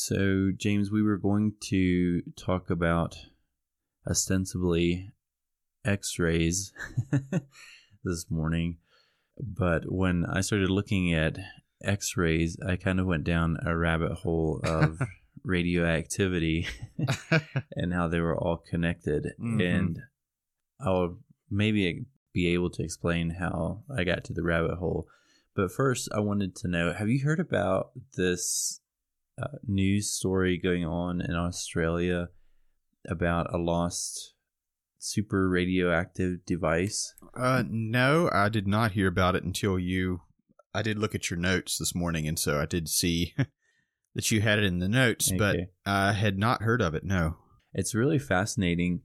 So, James, we were going to talk about ostensibly X-rays this morning, but when I started looking at X-rays, I kind of went down a rabbit hole of radioactivity and how they were all connected. Mm-hmm. And I'll maybe be able to explain how I got to the rabbit hole. But first, I wanted to know, have you heard about this news story going on in Australia about a lost super radioactive device? No, I did not hear about it until you... I did look at your notes this morning, and so I did see that you had it in the notes, okay. But I had not heard of it, no. It's really fascinating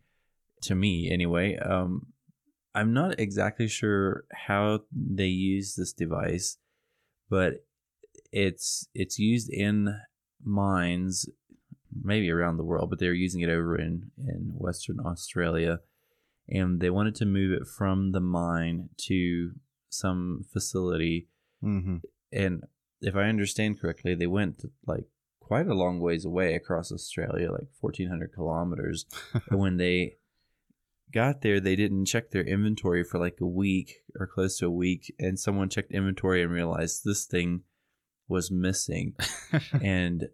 to me, anyway. I'm not exactly sure how they use this device, but it's used in mines, maybe around the world, but they were using it over in Western Australia, and they wanted to move it from the mine to some facility. Mm-hmm. And if I understand correctly, they went like quite a long ways away across Australia, like 1,400 kilometers. And when they got there, they didn't check their inventory for like a week or close to a week. And someone checked inventory and realized this thing was missing. And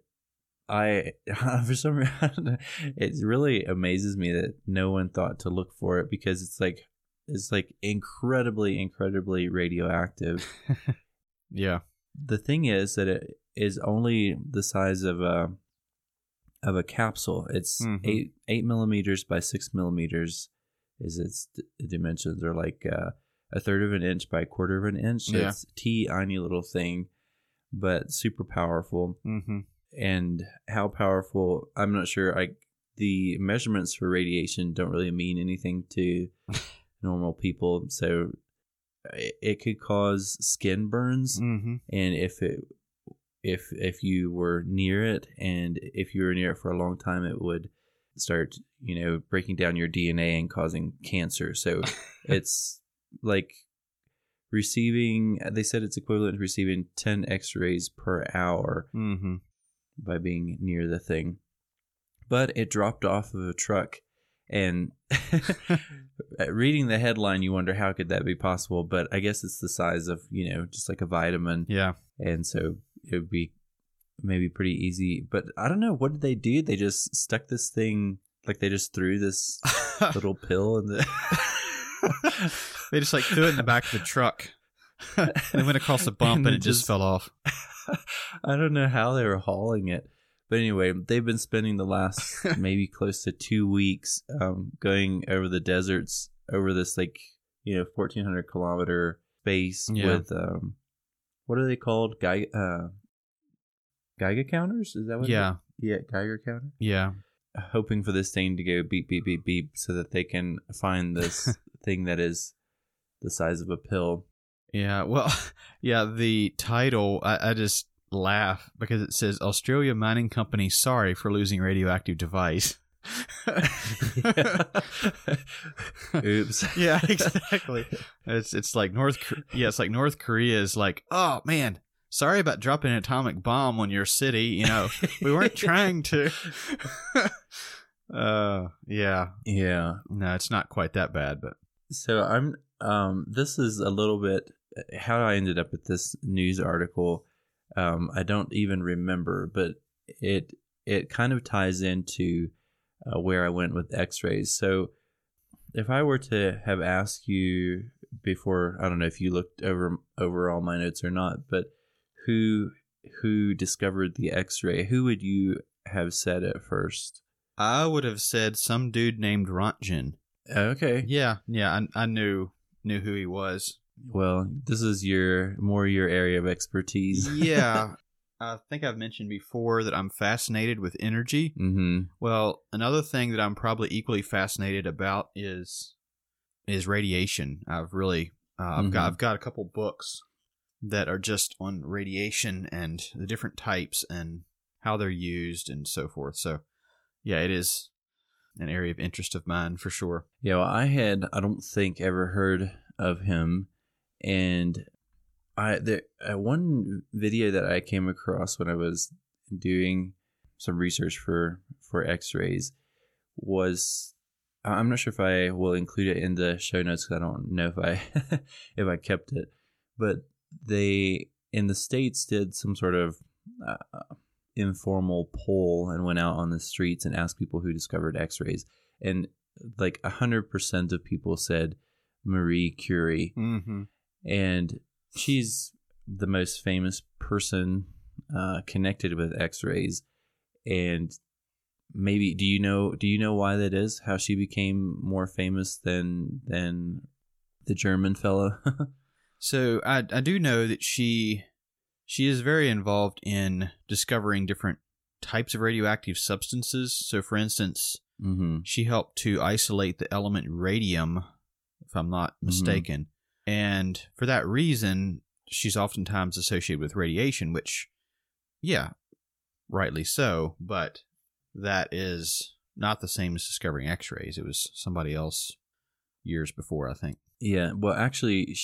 I, for some reason, it really amazes me that no one thought to look for it, because it's like incredibly radioactive. Yeah. The thing is that it is only the size of a capsule. It's mm-hmm. eight millimeters by 6 millimeters is its dimensions, or like a third of an inch by a quarter of an inch. So yeah. It's a teeny little thing, but super powerful. Mm-hmm. And how powerful, I'm not sure. The measurements for radiation don't really mean anything to normal people. So it could cause skin burns, mm-hmm. and if you were near it, and if you were near it for a long time, it would start, breaking down your DNA and causing cancer. So it's like they said it's equivalent to receiving 10 X-rays per hour, mm-hmm. by being near the thing. But it dropped off of a truck, and reading the headline, you wonder how could that be possible, but I guess it's the size of, just like a vitamin. Yeah. And so it would be maybe pretty easy, but I don't know. What did they do? They just stuck this thing, like they just threw this little pill in the... They just like threw it in the back of the truck, and it went across a bump, and it just fell off. I don't know how they were hauling it. But anyway, they've been spending the last maybe close to 2 weeks going over the deserts, over this 1,400 kilometer space, yeah. with what are they called? Geiger counters? Is that what? Yeah, yeah, Geiger counter. Yeah, hoping for this thing to go beep beep beep beep, so that they can find this thing that is the size of a pill. Yeah. Well, yeah. The title, I just laugh because it says Australia mining company sorry for losing radioactive device. Yeah. Oops. Yeah, exactly. It's like North Korea is like, oh man, sorry about dropping an atomic bomb on your city. We weren't trying to. Yeah. No, it's not quite that bad, but so I'm. This is a little bit how I ended up at this news article. I don't even remember, but it kind of ties into where I went with X-rays. So if I were to have asked you before, I don't know if you looked over all my notes or not, but who discovered the X-ray, who would you have said at first? I would have said some dude named Röntgen. Okay. Yeah, I knew who he was. Well, this is your area of expertise. Yeah. I think I've mentioned before that I'm fascinated with energy. Mm-hmm. Well, another thing that I'm probably equally fascinated about is radiation. I've got a couple books that are just on radiation and the different types and how they're used and so forth. So, yeah, it is an area of interest of mine for sure. Yeah, well, I don't think ever heard of him. And one video that I came across when I was doing some research for X-rays was, I'm not sure if I will include it in the show notes because I don't know if I if I kept it, but they in the States did some sort of informal poll and went out on the streets and asked people who discovered X-rays, and like 100% of people said Marie Curie, mm-hmm. and she's the most famous person connected with X-rays. And maybe do you know why that is? How she became more famous than the German fellow? So I do know that she is very involved in discovering different types of radioactive substances. So, for instance, mm-hmm. she helped to isolate the element radium, if I'm not mistaken. Mm-hmm. And for that reason, she's oftentimes associated with radiation, which, yeah, rightly so. But that is not the same as discovering X-rays. It was somebody else years before, I think. Yeah, well, actually,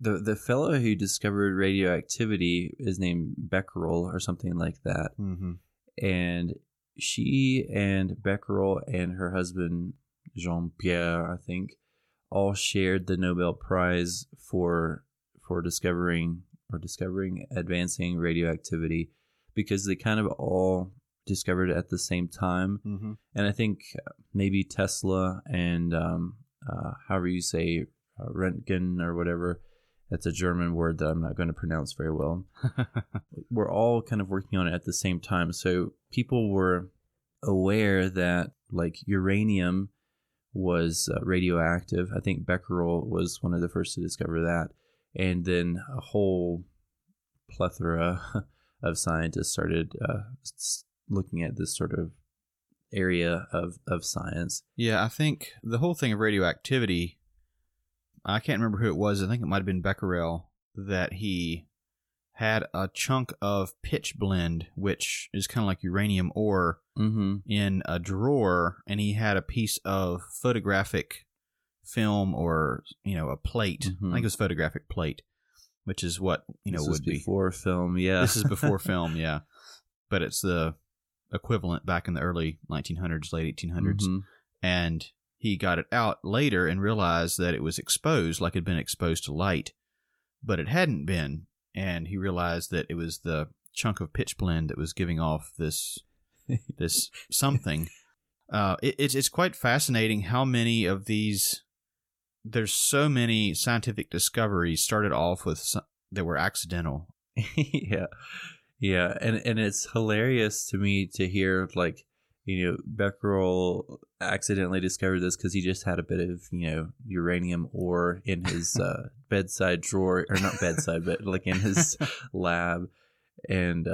the fellow who discovered radioactivity is named Becquerel or something like that. Mm-hmm. And she and Becquerel and her husband, Jean Pierre, I think, all shared the Nobel Prize for discovering advancing radioactivity, because they kind of all discovered it at the same time. Mm-hmm. And I think maybe Tesla and however you say Röntgen or whatever, that's a German word that I'm not going to pronounce very well. We're all kind of working on it at the same time. So people were aware that like uranium was radioactive. I think Becquerel was one of the first to discover that. And then a whole plethora of scientists started looking at this sort of area of science. Yeah, I think the whole thing of radioactivity, I can't remember who it was. I think it might have been Becquerel, that he had a chunk of pitch blende, which is kind of like uranium ore, mm-hmm. in a drawer, and he had a piece of photographic film or, a plate. Mm-hmm. I think it was photographic plate, which is what, would be. This is before film, yeah. But it's the equivalent back in the early 1900s, late 1800s. Mm-hmm. And he got it out later and realized that it was exposed, like it had been exposed to light, but it hadn't been. And he realized that it was the chunk of pitch blende that was giving off this something. It's quite fascinating how many of these, there's so many scientific discoveries started off with that were accidental. Yeah. Yeah, and it's hilarious to me to hear, like, Becquerel accidentally discovered this because he just had a bit of, uranium ore in his bedside drawer, or not bedside, but like in his lab. And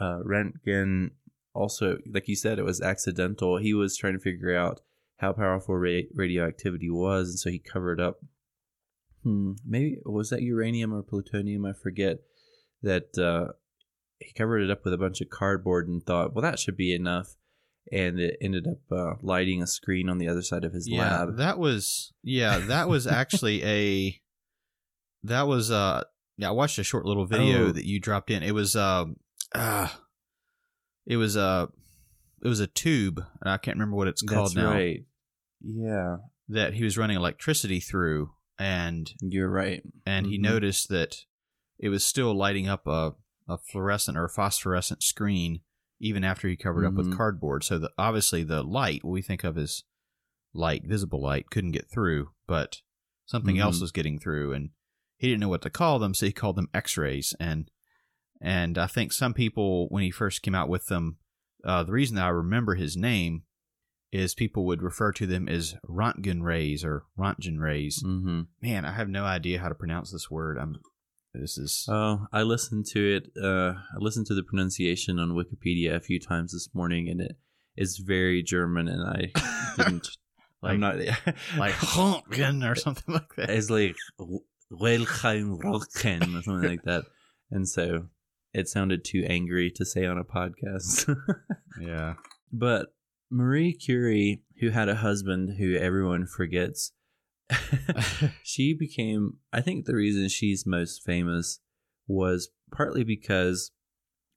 Röntgen also, like you said, it was accidental. He was trying to figure out how powerful radioactivity was, and so he covered up, maybe, was that uranium or plutonium? I forget. That he covered it up with a bunch of cardboard and thought, well, that should be enough. And it ended up lighting a screen on the other side of his lab. That was actually I watched a short little video that you dropped in. It was a tube, and I can't remember what it's called now. That's right. Yeah. That he was running electricity through, and you're right. And mm-hmm. he noticed that it was still lighting up a fluorescent or phosphorescent screen even after he covered mm-hmm. up with cardboard. So obviously the light, what we think of as light, visible light, couldn't get through, but something mm-hmm. else was getting through, and he didn't know what to call them, so he called them X-rays. And I think some people, when he first came out with them, the reason that I remember his name is people would refer to them as Röntgen rays or Röntgen rays. Mm-hmm. Man, I have no idea how to pronounce this word. This is. Oh, I listened to it. I listened to the pronunciation on Wikipedia a few times this morning, and it is very German. And I didn't like. I'm not like Röntgen or something like that. It's like Wilhelm Röntgen or something like that, and so it sounded too angry to say on a podcast. Yeah, but Marie Curie, who had a husband who everyone forgets. She became, I think the reason she's most famous was partly because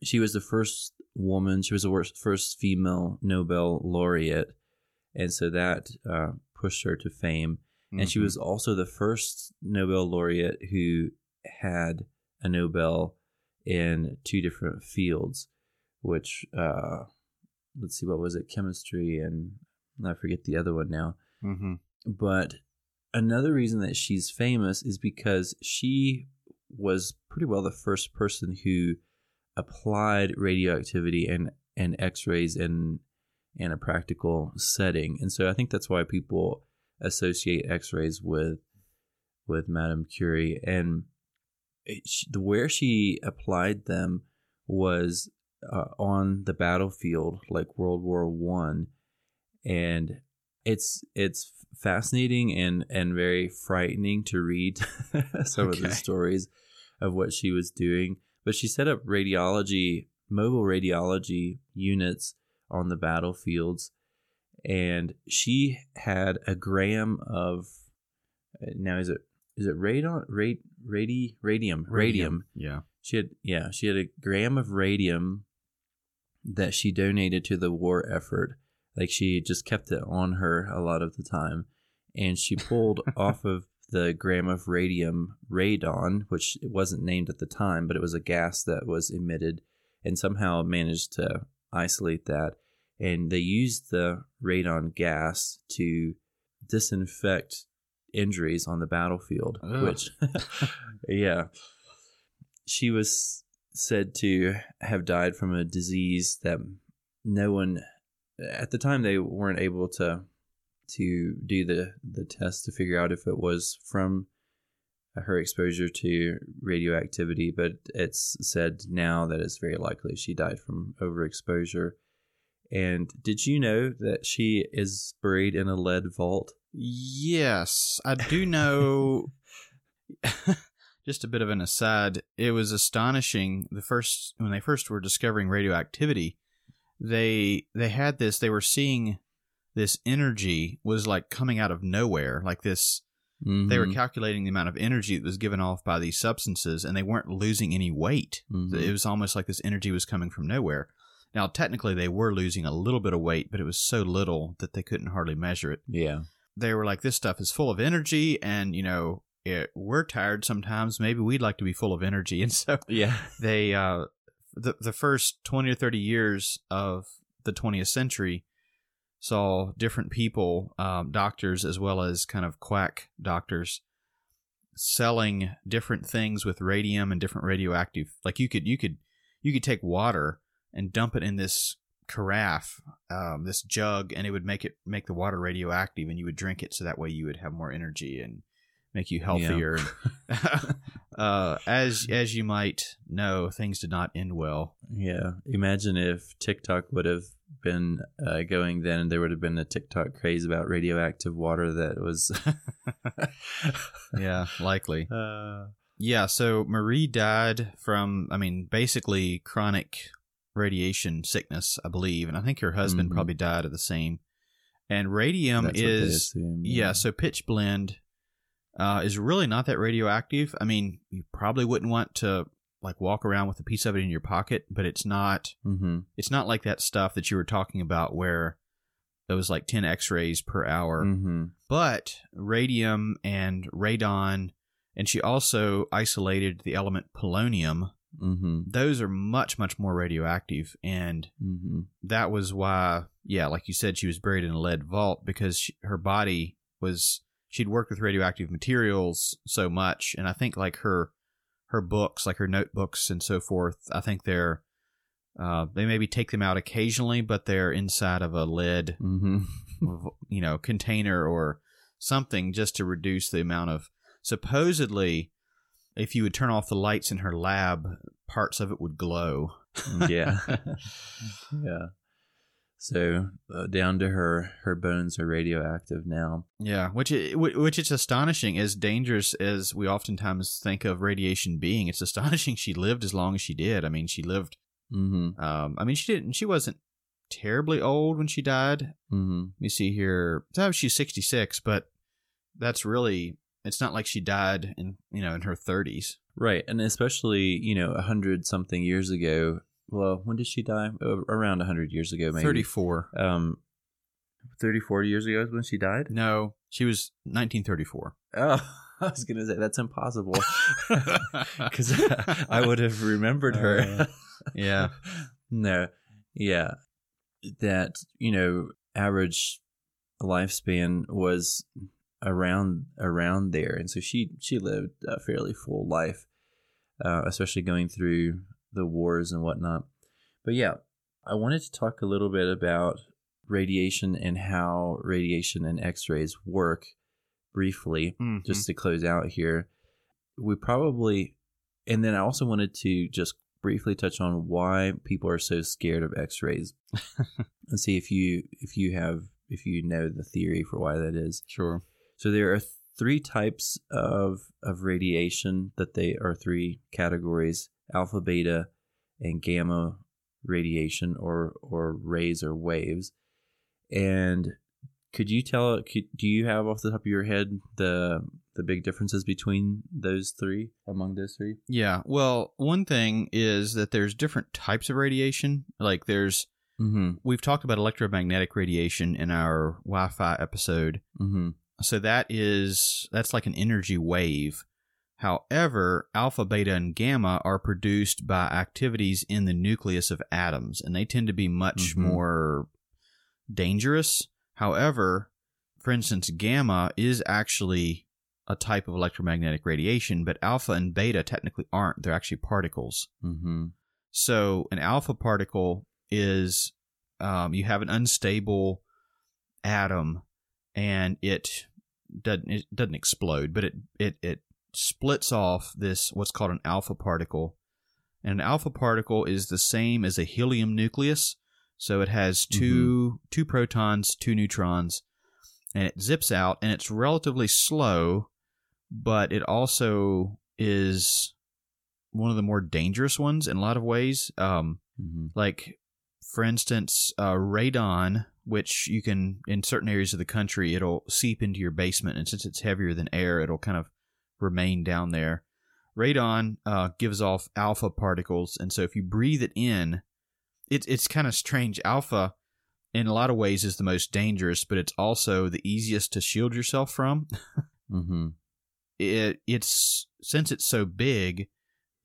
she was the first woman. She was the first female Nobel laureate. And so that pushed her to fame. And she was also the first Nobel laureate who had a Nobel in two different fields, which, let's see, what was it? Chemistry, and I forget the other one now. But another reason that she's famous is because she was pretty well the first person who applied radioactivity and X-rays in a practical setting. And so I think that's why people associate X-rays with Madame Curie. And where she applied them was on the battlefield, like World War I. And it's fascinating and very frightening to read some of the stories of what she was doing. But she set up mobile radiology units on the battlefields. And she had a gram of, now is it radon, radium. Yeah. She had a gram of radium that she donated to the war effort. Like, she just kept it on her a lot of the time. And she pulled off of the gram of radium radon, which it wasn't named at the time, but it was a gas that was emitted, and somehow managed to isolate that. And they used the radon gas to disinfect injuries on the battlefield, which, yeah. She was said to have died from a disease that no one, at the time they weren't able to do the test to figure out if it was from her exposure to radioactivity, but it's said now that it's very likely she died from overexposure. And did you know that she is buried in a lead vault? Yes, I do know. Just a bit of an aside. It was astonishing. When they first were discovering radioactivity, they had this. They were seeing this energy was like coming out of nowhere. Like this, they were calculating the amount of energy that was given off by these substances, and they weren't losing any weight. It was almost like this energy was coming from nowhere. Now, technically, they were losing a little bit of weight, but it was so little that they couldn't hardly measure it. Yeah. They were like, this stuff is full of energy, and, you know, we're tired sometimes. Maybe we'd like to be full of energy. And so they the first 20 or 30 years of the 20th century saw different people, doctors as well as kind of quack doctors, selling different things with radium and different radioactive. Like, you could take water and dump it in this carafe, this jug, and it would make the water radioactive, and you would drink it, so that way you would have more energy and make you healthier. Yeah. As you might know, things did not end well. Yeah. Imagine if TikTok would have been going then, and there would have been a TikTok craze about radioactive water that was... Yeah, likely. Yeah, so Marie died from, basically chronic... radiation sickness, I believe, and I think her husband probably died of the same. And radium so pitch blende is really not that radioactive. I mean, you probably wouldn't want to like walk around with a piece of it in your pocket, but it's not. It's not like that stuff that you were talking about where there was like 10 X-rays per hour. But radium and radon, and she also isolated the element polonium. Those are much more radioactive, and that was why, like you said, she was buried in a lead vault, because she'd worked with radioactive materials so much. And I think like her books, like her notebooks and so forth, I think they're they maybe take them out occasionally, but they're inside of a lead container or something, just to reduce the amount of, supposedly, if you would turn off the lights in her lab, parts of it would glow. Yeah. So down to her bones are radioactive now. Yeah, which it's astonishing, as dangerous as we oftentimes think of radiation being. It's astonishing she lived as long as she did. I mean, she lived. She wasn't terribly old when she died. Let me see here. So she's 66, but that's really. It's not like she died in her 30s. Right. And especially, 100 something years ago, well, when did she die? Around 100 years ago, maybe. 34. 34 years ago is when she died? No, she was 1934. Oh, I was going to say, that's impossible. Because I would have remembered her. Yeah. No. Yeah. That, you know, average lifespan was around there. And so she lived a fairly full life, especially going through the wars and whatnot. But yeah, I wanted to talk a little bit about radiation and how radiation and x-rays work briefly, mm-hmm. just to close out here. We probably, and then I also wanted to just briefly touch on why people are so scared of x-rays and see if you know the theory for why that is. Sure. So there are three types of radiation that they are three categories: alpha, beta, and gamma radiation or rays or waves. And do you have off the top of your head the big differences between those three, among those three? Yeah. Well, one thing is that there's different types of radiation. Like there's, mm-hmm. we've talked about electromagnetic radiation in our Wi-Fi episode. Mm-hmm. So that's like an energy wave. However, alpha, beta, and gamma are produced by activities in the nucleus of atoms, and they tend to be much mm-hmm. more dangerous. However, for instance, gamma is actually a type of electromagnetic radiation, but alpha and beta technically aren't. They're actually particles. Mm-hmm. So an alpha particle is you have an unstable atom, and it doesn't explode, but it splits off this what's called an alpha particle. And an alpha particle is the same as a helium nucleus, so it has two protons, two neutrons, and it zips out, and it's relatively slow, but it also is one of the more dangerous ones in a lot of ways. Like, for instance, radon, which you can, in certain areas of the country, it'll seep into your basement, and since it's heavier than air, it'll kind of remain down there. Radon gives off alpha particles, and so if you breathe it in, it's kind of strange. Alpha, in a lot of ways, is the most dangerous, but it's also the easiest to shield yourself from. mm-hmm. It's since it's so big,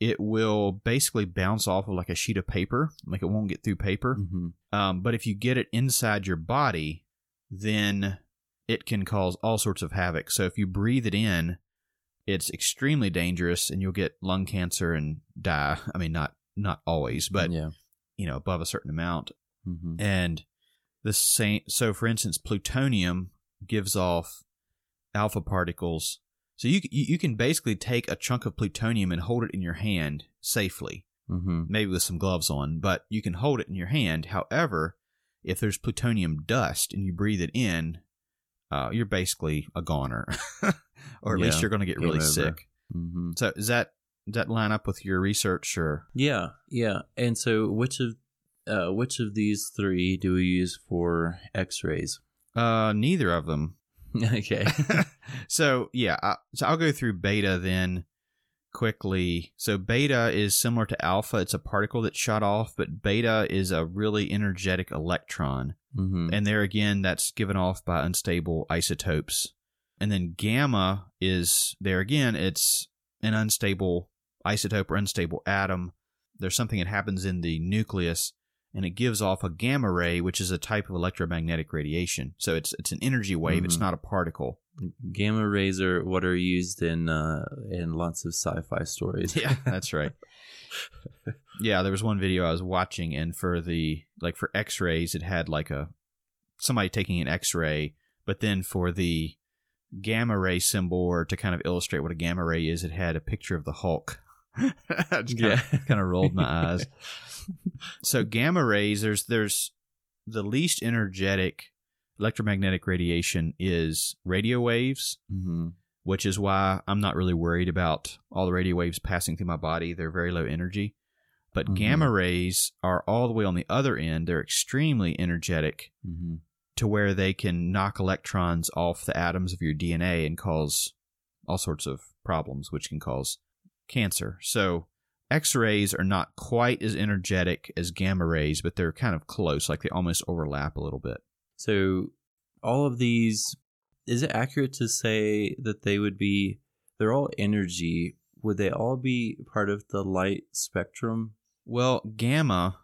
it will basically bounce off of like a sheet of paper, like it won't get through paper. Mm-hmm. But if you get it inside your body, then it can cause all sorts of havoc. So if you breathe it in, it's extremely dangerous, and you'll get lung cancer and die. I mean, not always, but yeah. you know, above a certain amount. Mm-hmm. And the same. So, for instance, plutonium gives off alpha particles. So you can basically take a chunk of plutonium and hold it in your hand safely, mm-hmm. maybe with some gloves on, but you can hold it in your hand. However, if there's plutonium dust and you breathe it in, you're basically a goner. Or at least you're going to get really sick. Mm-hmm. So does that line up with your research? Or yeah. And so which of these three do we use for X-rays? Neither of them. Okay. So yeah, so I'll go through beta then quickly. So beta is similar to alpha; it's a particle that's shot off, but beta is a really energetic electron, mm-hmm. and there again, that's given off by unstable isotopes. And then gamma is, there again, it's an unstable isotope or unstable atom. There's something that happens in the nucleus, and it gives off a gamma ray, which is a type of electromagnetic radiation. So it's an energy wave. Mm-hmm. It's not a particle. Gamma rays are what are used in lots of sci-fi stories. Yeah, that's right. Yeah, there was one video I was watching, and for X-rays, it had like somebody taking an X-ray, but then for the gamma ray symbol, or to kind of illustrate what a gamma ray is, it had a picture of the Hulk. I just kind of rolled my eyes. So gamma rays, there's the least energetic electromagnetic radiation is radio waves, mm-hmm. which is why I'm not really worried about all the radio waves passing through my body. They're very low energy. But mm-hmm. gamma rays are all the way on the other end. They're extremely energetic. Mm-hmm. to where they can knock electrons off the atoms of your DNA and cause all sorts of problems, which can cause cancer. So X-rays are not quite as energetic as gamma rays, but they're kind of close, like they almost overlap a little bit. So all of these, is it accurate to say that they would be, they're all energy, would they all be part of the light spectrum? Well, gamma,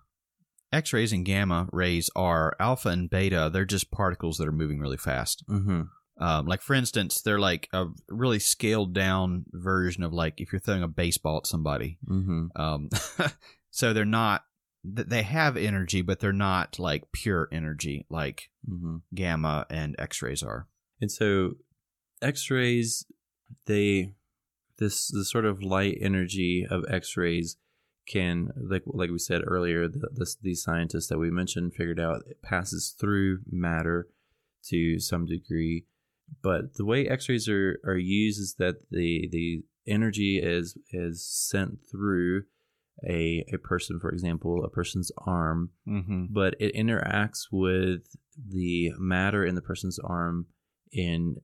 X-rays and gamma rays are alpha and beta. They're just particles that are moving really fast. Mm-hmm. Like, for instance, they're like a really scaled down version of like if you're throwing a baseball at somebody. Mm-hmm. So they're not, they have energy, but they're not like pure energy like mm-hmm. gamma and X-rays are. And so X-rays, this sort of light energy of X-rays can, like we said earlier, these scientists that we mentioned figured out it passes through matter to some degree. But the way X-rays are used is that the energy is sent through a person, for example, a person's arm, mm-hmm. but it interacts with the matter in the person's arm in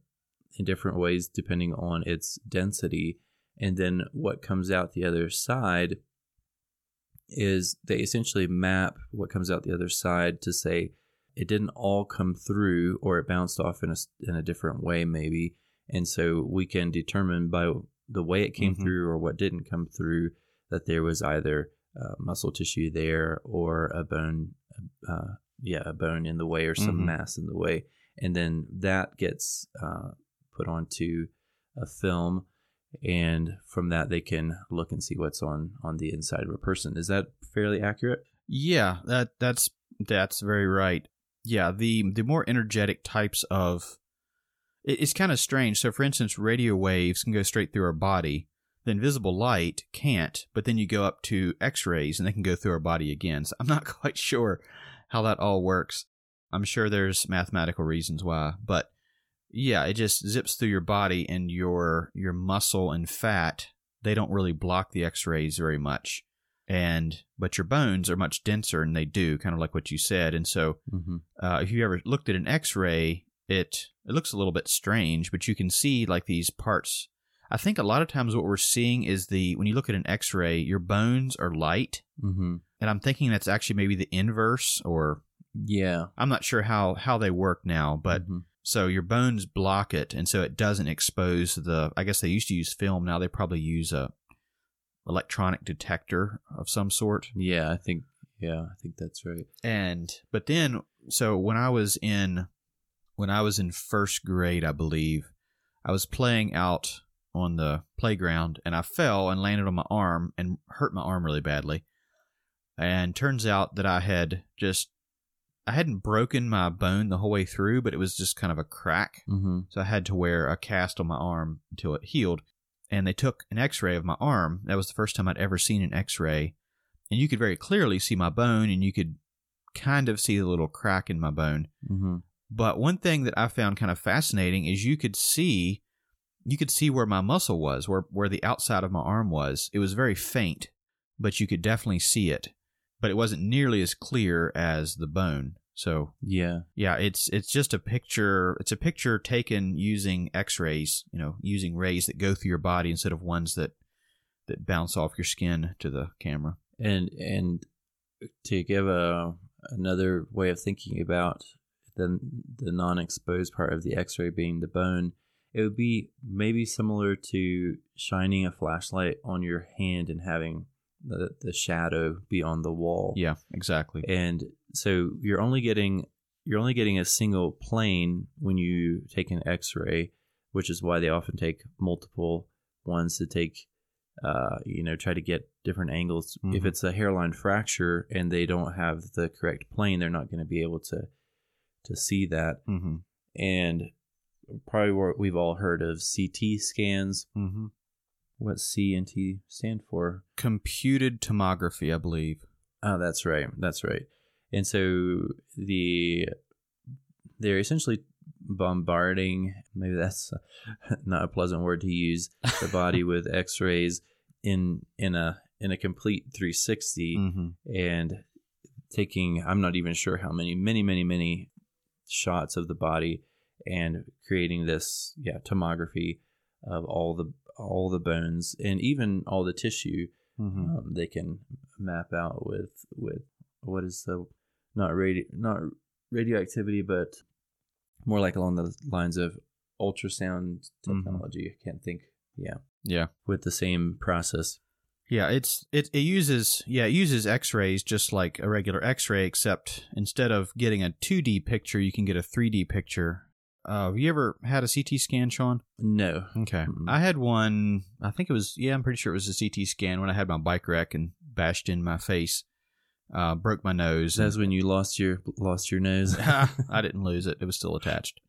different ways depending on its density. And then what comes out the other side is they essentially map what comes out the other side to say it didn't all come through, or it bounced off in a different way maybe. And so we can determine by the way it came mm-hmm. through or what didn't come through that there was either muscle tissue there or a bone in the way or some mm-hmm. mass in the way. And then that gets put onto a film, and from that they can look and see what's on the inside of a person. Is that fairly accurate? Yeah, that's very right. Yeah, the more energetic types of... It's kind of strange. So, for instance, radio waves can go straight through our body. The invisible light can't, but then you go up to X-rays and they can go through our body again. So I'm not quite sure how that all works. I'm sure there's mathematical reasons why, but yeah, it just zips through your body, and your muscle and fat, they don't really block the X-rays very much. But your bones are much denser, and they do, kind of like what you said. And so mm-hmm. If you ever looked at an X-ray, it looks a little bit strange, but you can see like these parts. I think a lot of times what we're seeing is when you look at an X-ray, your bones are light. Mm-hmm. And I'm thinking that's actually maybe the inverse, or... Yeah. I'm not sure how they work now, but mm-hmm. so your bones block it, and so it doesn't expose I guess they used to use film. Now they probably use a electronic detector of some sort. Yeah, I think that's right. But then, so when I was in first grade, I believe, I was playing out on the playground, and I fell and landed on my arm and hurt my arm really badly. And turns out that I hadn't broken my bone the whole way through, but it was just kind of a crack. Mm-hmm. So I had to wear a cast on my arm until it healed. And they took an X-ray of my arm. That was the first time I'd ever seen an X-ray. And you could very clearly see my bone, and you could kind of see the little crack in my bone. Mm-hmm. But one thing that I found kind of fascinating is you could see where my muscle was, where the outside of my arm was. It was very faint, but you could definitely see it. But it wasn't nearly as clear as the bone. So yeah, it's just a picture. It's a picture taken using X-rays, using rays that go through your body instead of ones that bounce off your skin to the camera. And to give another way of thinking about the non-exposed part of the X-ray being the bone, it would be maybe similar to shining a flashlight on your hand and having the shadow be on the wall. Yeah, exactly. And so you're only getting a single plane when you take an X-ray, which is why they often take multiple ones to take, try to get different angles. Mm-hmm. If it's a hairline fracture and they don't have the correct plane, they're not going to be able to see that. Mm-hmm. And probably what we've all heard of CT scans. Mm-hmm. What's CT stand for? Computed tomography, I believe. Oh, that's right. That's right. And so they're essentially bombarding, maybe that's not a pleasant word to use, the body with X-rays in a complete 360, mm-hmm. and taking, I'm not even sure how many shots of the body, and creating this tomography of all the bones and even all the tissue, Mm-hmm. They can map out with what is the not radioactivity, but more like along the lines of ultrasound technology. Mm-hmm. I can't think. Yeah. With the same process. Yeah, it uses X-rays just like a regular X-ray, except instead of getting a 2D picture, you can get a 3D picture. Have you ever had a CT scan, Sean? No. Okay. Mm-hmm. I had one, I think it was, I'm pretty sure it was a CT scan when I had my bike wreck and bashed in my face, broke my nose. That's when you lost your nose. I didn't lose it. It was still attached.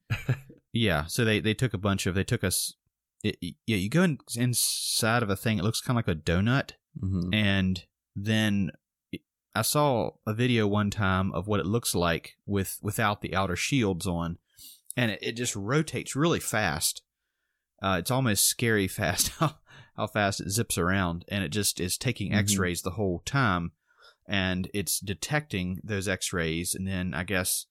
Yeah. So they took us, you go inside of a thing. It looks kind of like a donut. Mm-hmm. And then I saw a video one time of what it looks like without the outer shields on. And it just rotates really fast. It's almost scary fast how fast it zips around. And it just is taking X-rays the whole time. And it's detecting those X-rays. And then I guess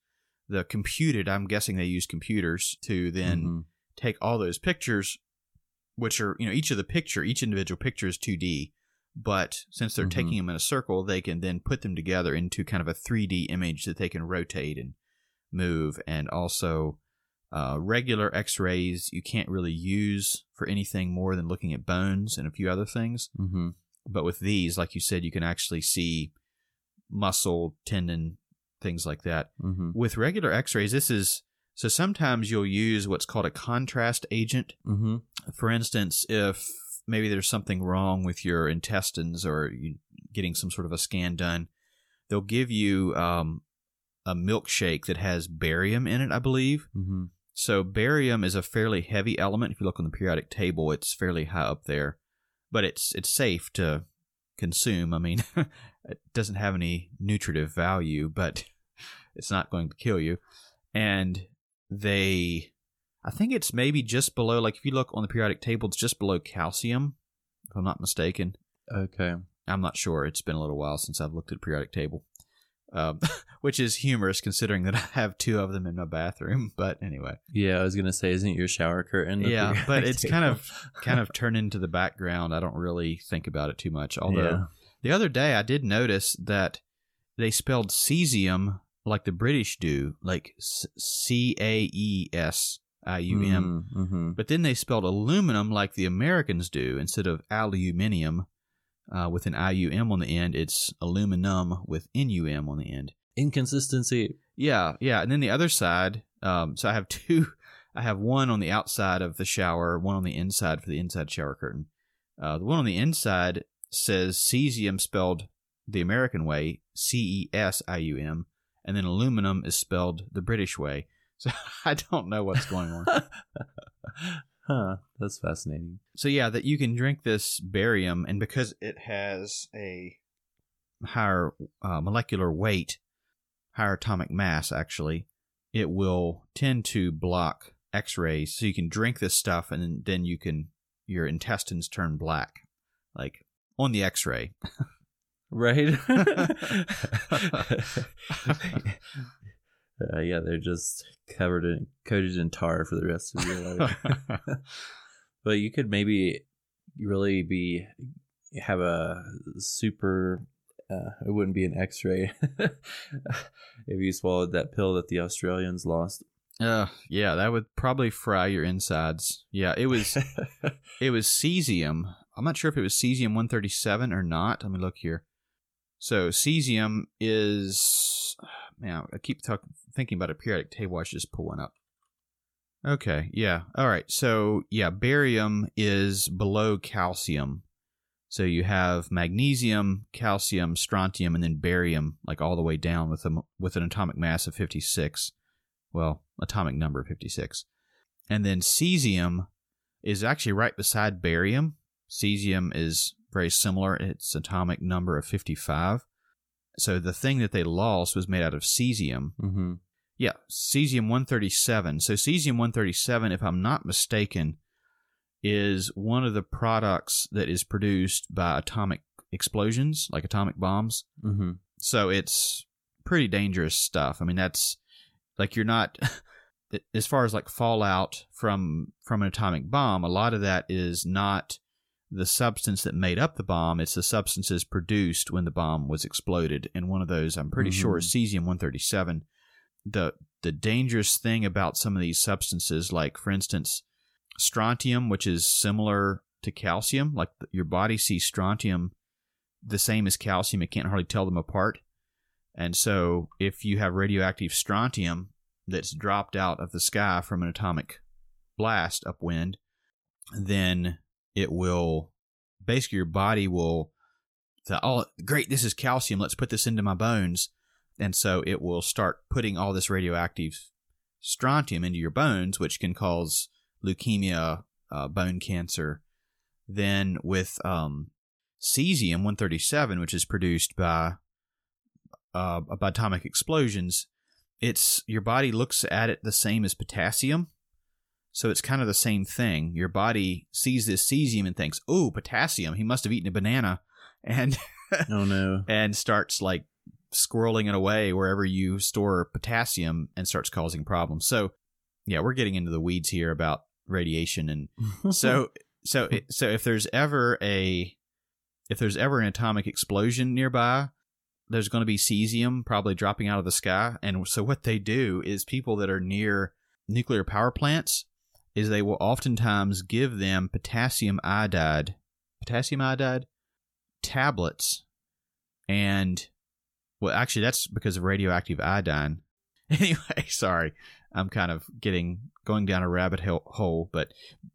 I'm guessing they use computers to then take all those pictures, which are, each individual picture is 2D. But since they're taking them in a circle, they can then put them together into kind of a 3D image that they can rotate and move. And also... regular X-rays you can't really use for anything more than looking at bones and a few other things. Mm-hmm. But with these, like you said, you can actually see muscle, tendon, things like that. Mm-hmm. With regular X-rays, sometimes you'll use what's called a contrast agent. Mm-hmm. For instance, if maybe there's something wrong with your intestines or you're getting some sort of a scan done, they'll give you a milkshake that has barium in it, I believe. Mm-hmm. So barium is a fairly heavy element. If you look on the periodic table, it's fairly high up there, but it's safe to consume. I mean, it doesn't have any nutritive value, but it's not going to kill you. And I think it's maybe just below, like if you look on the periodic table, it's just below calcium, if I'm not mistaken. Okay. I'm not sure. It's been a little while since I've looked at a periodic table. Which is humorous considering that I have two of them in my bathroom, but anyway. Yeah, I was going to say, isn't your shower curtain? Yeah, but it's kind of turned into the background. I don't really think about it too much. Although the other day I did notice that they spelled cesium like the British do, like C-A-E-S-I-U-M. Mm-hmm. But then they spelled aluminum like the Americans do instead of aluminium. With an IUM on the end, it's aluminum with NUM on the end. Inconsistency. Yeah. And then the other side, so I have two. I have one on the outside of the shower, one on the inside for the inside shower curtain. The one on the inside says cesium spelled the American way, C-E-S-I-U-M, and then aluminum is spelled the British way. So I don't know what's going on. Huh, that's fascinating. So yeah, that you can drink this barium, and because it has a higher molecular weight, higher atomic mass actually, it will tend to block X-rays. So you can drink this stuff, and then your intestines turn black, like on the X-ray. Right? Yeah, they're just coated in tar for the rest of your life. But you could maybe really have a super. It wouldn't be an X-ray if you swallowed that pill that the Australians lost. Yeah, that would probably fry your insides. Yeah, it was cesium. I'm not sure if it was cesium-137 or not. Let me look here. So cesium is. Now, I keep thinking about a periodic table. I should just pull one up. Okay, yeah. All right, so, yeah, barium is below calcium. So you have magnesium, calcium, strontium, and then barium, like all the way down with an atomic mass of 56. Well, atomic number 56. And then cesium is actually right beside barium. Cesium is very similar. It's atomic number of 55. So the thing that they lost was made out of cesium. Mm-hmm. Yeah, cesium-137. So cesium-137, if I'm not mistaken, is one of the products that is produced by atomic explosions, like atomic bombs. Mm-hmm. So it's pretty dangerous stuff. I mean, that's like you're not, as far as like fallout from an atomic bomb, a lot of that is not the substance that made up the bomb. It's the substances produced when the bomb was exploded. And one of those, I'm pretty sure, is cesium-137. The dangerous thing about some of these substances, like, for instance, strontium, which is similar to calcium. Like, your body sees strontium the same as calcium. It can't hardly tell them apart. And so if you have radioactive strontium that's dropped out of the sky from an atomic blast upwind, then it will basically, your body will say, oh, great, this is calcium. Let's put this into my bones. And so it will start putting all this radioactive strontium into your bones, which can cause leukemia, bone cancer. Then with cesium-137, which is produced by atomic explosions, it's, your body looks at it the same as potassium, so it's kind of the same thing. Your body sees this cesium and thinks, "Ooh, potassium! He must have eaten a banana," and oh no, and starts like squirreling it away wherever you store potassium, and starts causing problems. So, yeah, we're getting into the weeds here about radiation, and so if there's ever an atomic explosion nearby, there's going to be cesium probably dropping out of the sky. And so what they do is, people that are near nuclear power plants, is they will oftentimes give them potassium iodide tablets. And, well, actually, that's because of radioactive iodine. Anyway, sorry, I'm kind of going down a rabbit hole. But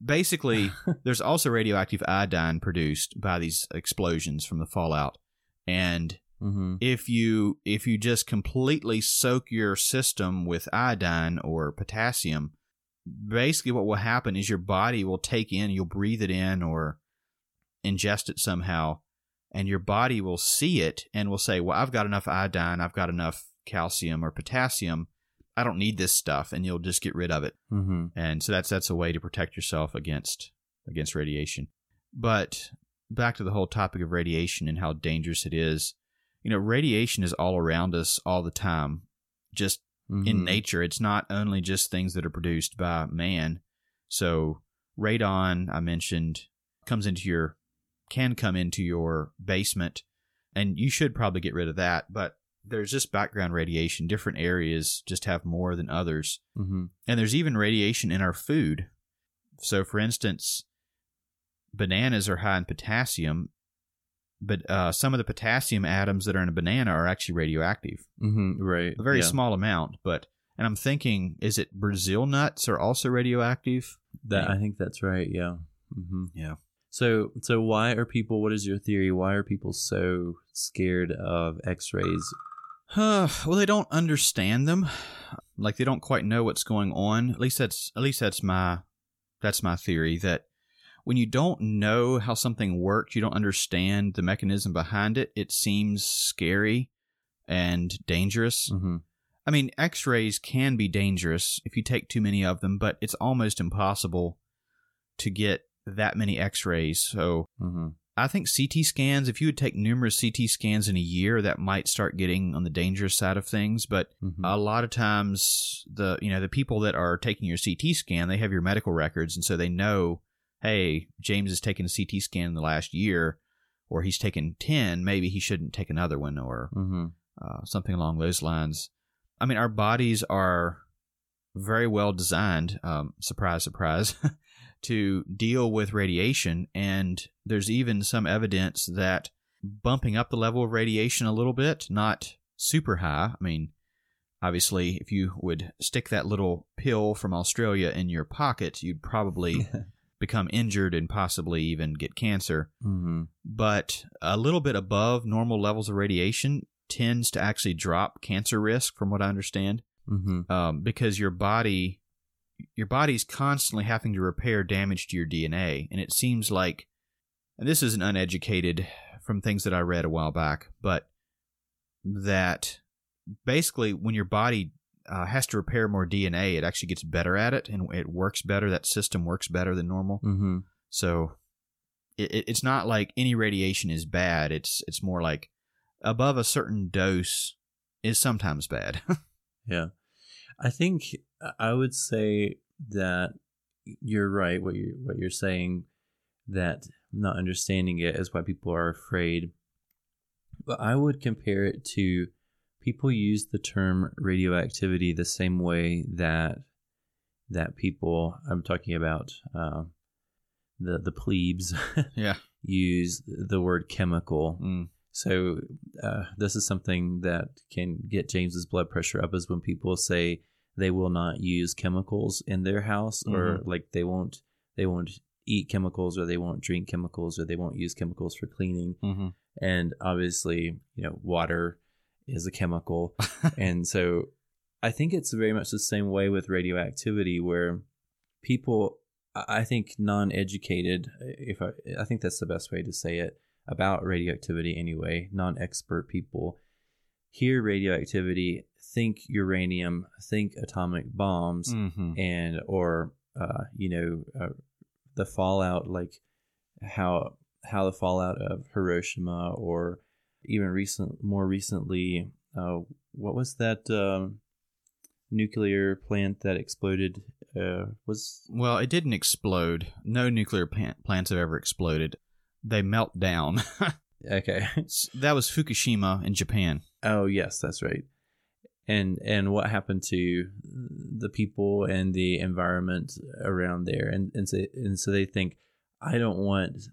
basically, there's also radioactive iodine produced by these explosions from the fallout. And mm-hmm. If you just completely soak your system with iodine or potassium, basically what will happen is your body will take in, you'll breathe it in or ingest it somehow, and your body will see it and will say, well, I've got enough iodine, I've got enough calcium or potassium, I don't need this stuff, and you'll just get rid of it. Mm-hmm. And so that's a way to protect yourself against radiation. But back to the whole topic of radiation and how dangerous it is. You know, radiation is all around us all the time, just mm-hmm. in nature. It's not only just things that are produced by man. So radon, I mentioned, can come into your basement, and you should probably get rid of that. But there's just background radiation. Different areas just have more than others. Mm-hmm. And there's even radiation in our food. So, for instance, bananas are high in potassium, but some of the potassium atoms that are in a banana are actually radioactive. Mm-hmm, right. A very small amount, but... And I'm thinking, is it Brazil nuts are also radioactive? I think that's right, yeah. Mm-hmm. Yeah. So why are people... What is your theory? Why are people so scared of X-rays? Well, they don't understand them. Like, they don't quite know what's going on. At least that's my theory, that when you don't know how something works, you don't understand the mechanism behind it, it seems scary and dangerous. Mm-hmm. I mean, X-rays can be dangerous if you take too many of them, but it's almost impossible to get that many X-rays. So mm-hmm. I think CT scans, if you would take numerous CT scans in a year, that might start getting on the dangerous side of things. But mm-hmm. a lot of times, the people that are taking your CT scan, they have your medical records, and so they know, hey, James has taken a CT scan in the last year, or he's taken 10, maybe he shouldn't take another one, or mm-hmm. Something along those lines. I mean, our bodies are very well designed, surprise, surprise, to deal with radiation, and there's even some evidence that bumping up the level of radiation a little bit, not super high. I mean, obviously, if you would stick that little pill from Australia in your pocket, you'd probably... become injured and possibly even get cancer. Mm-hmm. But a little bit above normal levels of radiation tends to actually drop cancer risk, from what I understand, mm-hmm. Because your body's constantly having to repair damage to your DNA. And it seems like, and this isn't uneducated from things that I read a while back, but that basically when your body has to repair more DNA, it actually gets better at it, and it works better. That system works better than normal. Mm-hmm. So it's not like any radiation is bad. It's more like above a certain dose is sometimes bad. Yeah. I think I would say that you're right, what you're saying, that not understanding it is why people are afraid. But I would compare it to, people use the term radioactivity the same way that people, I'm talking about the plebes, yeah, use the word chemical. Mm. So this is something that can get James's blood pressure up, is when people say they will not use chemicals in their house, mm-hmm. or like they won't eat chemicals, or they won't drink chemicals, or they won't use chemicals for cleaning. Mm-hmm. And obviously, water is a chemical. And so I think it's very much the same way with radioactivity, where people, I think non-educated, I think that's the best way to say it, about radioactivity anyway, non-expert people hear radioactivity, think uranium, think atomic bombs, mm-hmm. and the fallout, like how the fallout of Hiroshima, or even more recently, what was that nuclear plant that exploded? It didn't explode. No nuclear plants have ever exploded. They melt down. Okay, that was Fukushima in Japan. Oh yes, that's right. And what happened to the people and the environment around there? And so they think, I don't want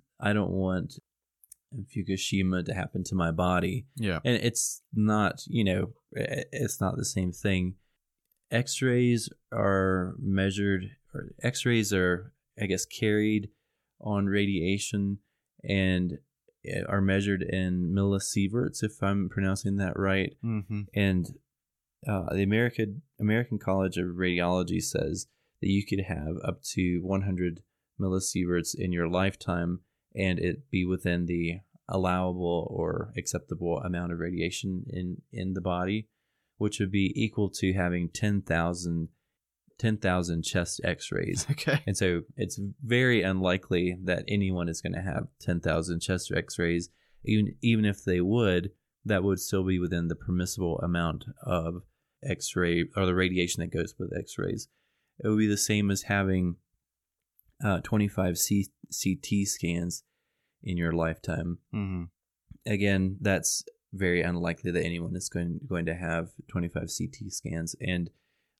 Fukushima to happen to my body. Yeah, and it's not. It's not the same thing. X-rays are, I guess, carried on radiation, and are measured in millisieverts, if I'm pronouncing that right. Mm-hmm. And the American College of Radiology says that you could have up to 100 millisieverts in your lifetime, and it be within the allowable or acceptable amount of radiation in the body, which would be equal to having 10,000 chest x-rays. Okay. And so it's very unlikely that anyone is going to have 10,000 chest x-rays. Even if they would, that would still be within the permissible amount of x-ray, or the radiation that goes with x-rays. It would be the same as having 25 CT scans in your lifetime. Mm-hmm. Again, that's very unlikely that anyone is going to have 25 CT scans. And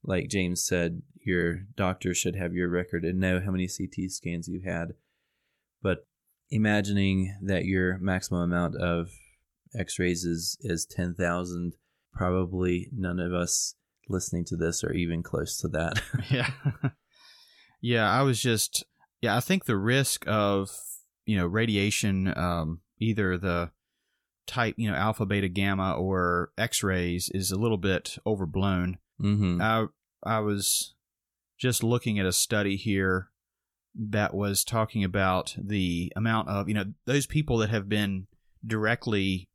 like James said, your doctor should have your record and know how many CT scans you had. But imagining that your maximum amount of x-rays is 10,000, probably none of us listening to this are even close to that. Yeah. Yeah, I think the risk of, radiation, either the type, alpha, beta, gamma, or x-rays, is a little bit overblown. Mm-hmm. I was just looking at a study here that was talking about the amount of, those people that have been directly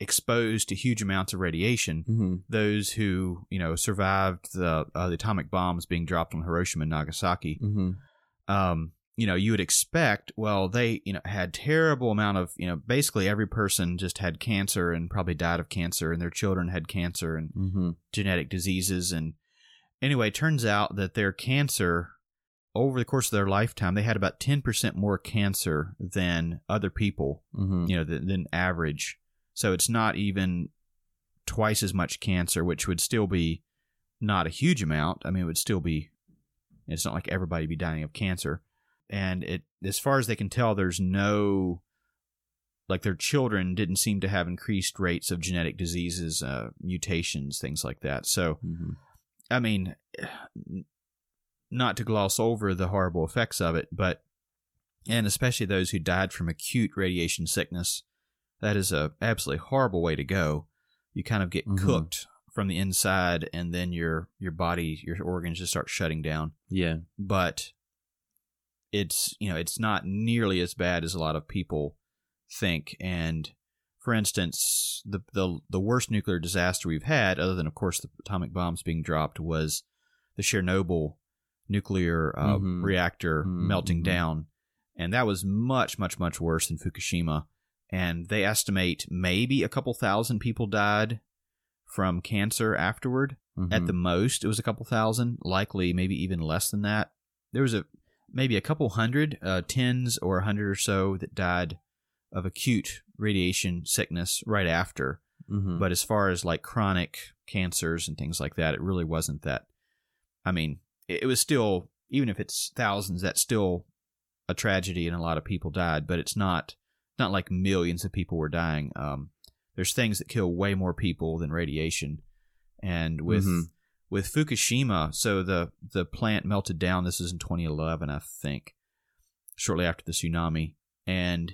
exposed to huge amounts of radiation, mm-hmm. those who, survived the atomic bombs being dropped on Hiroshima and Nagasaki, mm-hmm. You would expect, they, had terrible amount of, basically every person just had cancer and probably died of cancer, and their children had cancer and mm-hmm. genetic diseases. And anyway, it turns out that their cancer, over the course of their lifetime, they had about 10% more cancer than other people, mm-hmm. Than average. So it's not even twice as much cancer, which would still be not a huge amount. I mean, it would still be, it's not like everybody be dying of cancer. And it, as far as they can tell, there's no, like, their children didn't seem to have increased rates of genetic diseases, mutations, things like that. So, mm-hmm. I mean, not to gloss over the horrible effects of it, but, and especially those who died from acute radiation sickness, that is a absolutely horrible way to go. You kind of get mm-hmm. cooked from the inside, and then your body, your organs just start shutting down. Yeah. But it's, it's not nearly as bad as a lot of people think. And for instance, the worst nuclear disaster we've had, other than of course the atomic bombs being dropped, was the Chernobyl nuclear mm-hmm. reactor mm-hmm. melting down, and that was much, much, much worse than Fukushima. And they estimate maybe a couple thousand people died from cancer afterward. Mm-hmm. At the most, it was a couple thousand, likely maybe even less than that. There was a maybe a couple hundred, tens or 100 or so, that died of acute radiation sickness right after. Mm-hmm. But as far as like chronic cancers and things like that, it really wasn't that. I mean, it was still, even if it's thousands, that's still a tragedy and a lot of people died, but it's not like millions of people were dying. There's things that kill way more people than radiation. And with Fukushima, so the plant melted down. This is in 2011, I think, shortly after the tsunami. And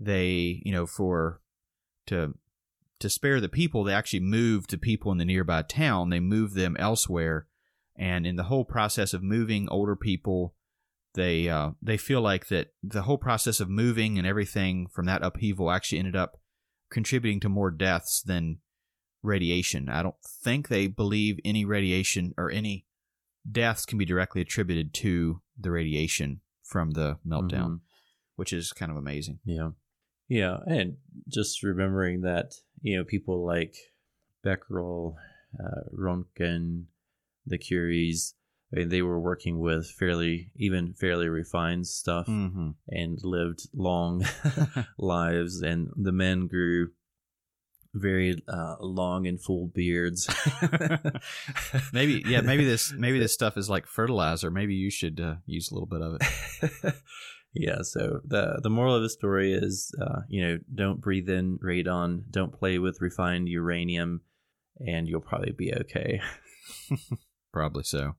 they, you know, to spare the people, they actually moved the people in the nearby town. They moved them elsewhere. And in the whole process of moving older people, they feel like that the whole process of moving and everything from that upheaval actually ended up contributing to more deaths than radiation. I don't think they believe any radiation or any deaths can be directly attributed to the radiation from the meltdown, which is kind of amazing. Yeah. Yeah. And just remembering that, you know, people like Becquerel, Röntgen, the Curies, I mean, they were working with fairly refined stuff and lived long lives. And the men grew very long and full beards. Maybe this stuff is like fertilizer. Maybe you should use a little bit of it. Yeah. So the moral of the story is, you know, don't breathe in radon, don't play with refined uranium, and you'll probably be okay. Probably so.